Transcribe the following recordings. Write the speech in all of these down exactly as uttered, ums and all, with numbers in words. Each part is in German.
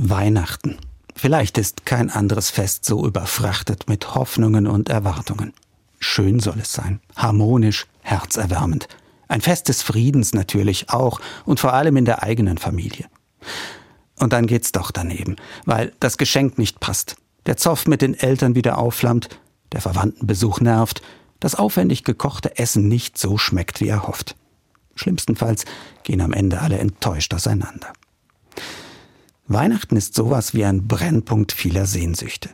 Weihnachten. Vielleicht ist kein anderes Fest so überfrachtet mit Hoffnungen und Erwartungen. Schön soll es sein, harmonisch, herzerwärmend. Ein Fest des Friedens natürlich auch und vor allem in der eigenen Familie. Und dann geht's doch daneben, weil das Geschenk nicht passt, der Zoff mit den Eltern wieder aufflammt, der Verwandtenbesuch nervt, das aufwendig gekochte Essen nicht so schmeckt, wie erhofft. Schlimmstenfalls gehen am Ende alle enttäuscht auseinander. Weihnachten ist sowas wie ein Brennpunkt vieler Sehnsüchte.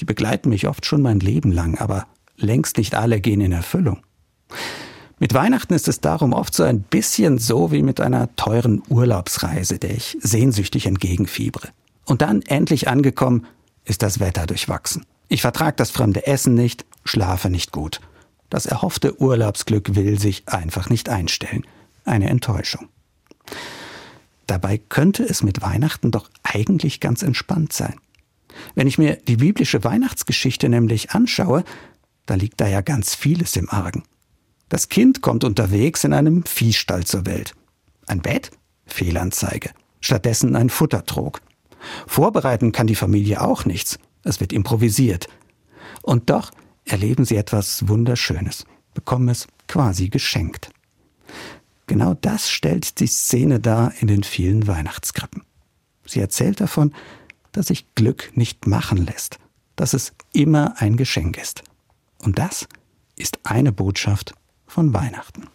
Die begleiten mich oft schon mein Leben lang, aber längst nicht alle gehen in Erfüllung. Mit Weihnachten ist es darum oft so ein bisschen so wie mit einer teuren Urlaubsreise, der ich sehnsüchtig entgegenfiebere. Und dann, endlich angekommen, ist das Wetter durchwachsen. Ich vertrage das fremde Essen nicht, schlafe nicht gut. Das erhoffte Urlaubsglück will sich einfach nicht einstellen. Eine Enttäuschung. Dabei könnte es mit Weihnachten doch eigentlich ganz entspannt sein. Wenn ich mir die biblische Weihnachtsgeschichte nämlich anschaue, da liegt da ja ganz vieles im Argen. Das Kind kommt unterwegs in einem Viehstall zur Welt. Ein Bett? Fehlanzeige. Stattdessen ein Futtertrog. Vorbereiten kann die Familie auch nichts. Es wird improvisiert. Und doch erleben sie etwas Wunderschönes, bekommen es quasi geschenkt. Genau das stellt die Szene dar in den vielen Weihnachtskrippen. Sie erzählt davon, dass sich Glück nicht machen lässt, dass es immer ein Geschenk ist. Und das ist eine Botschaft von Weihnachten.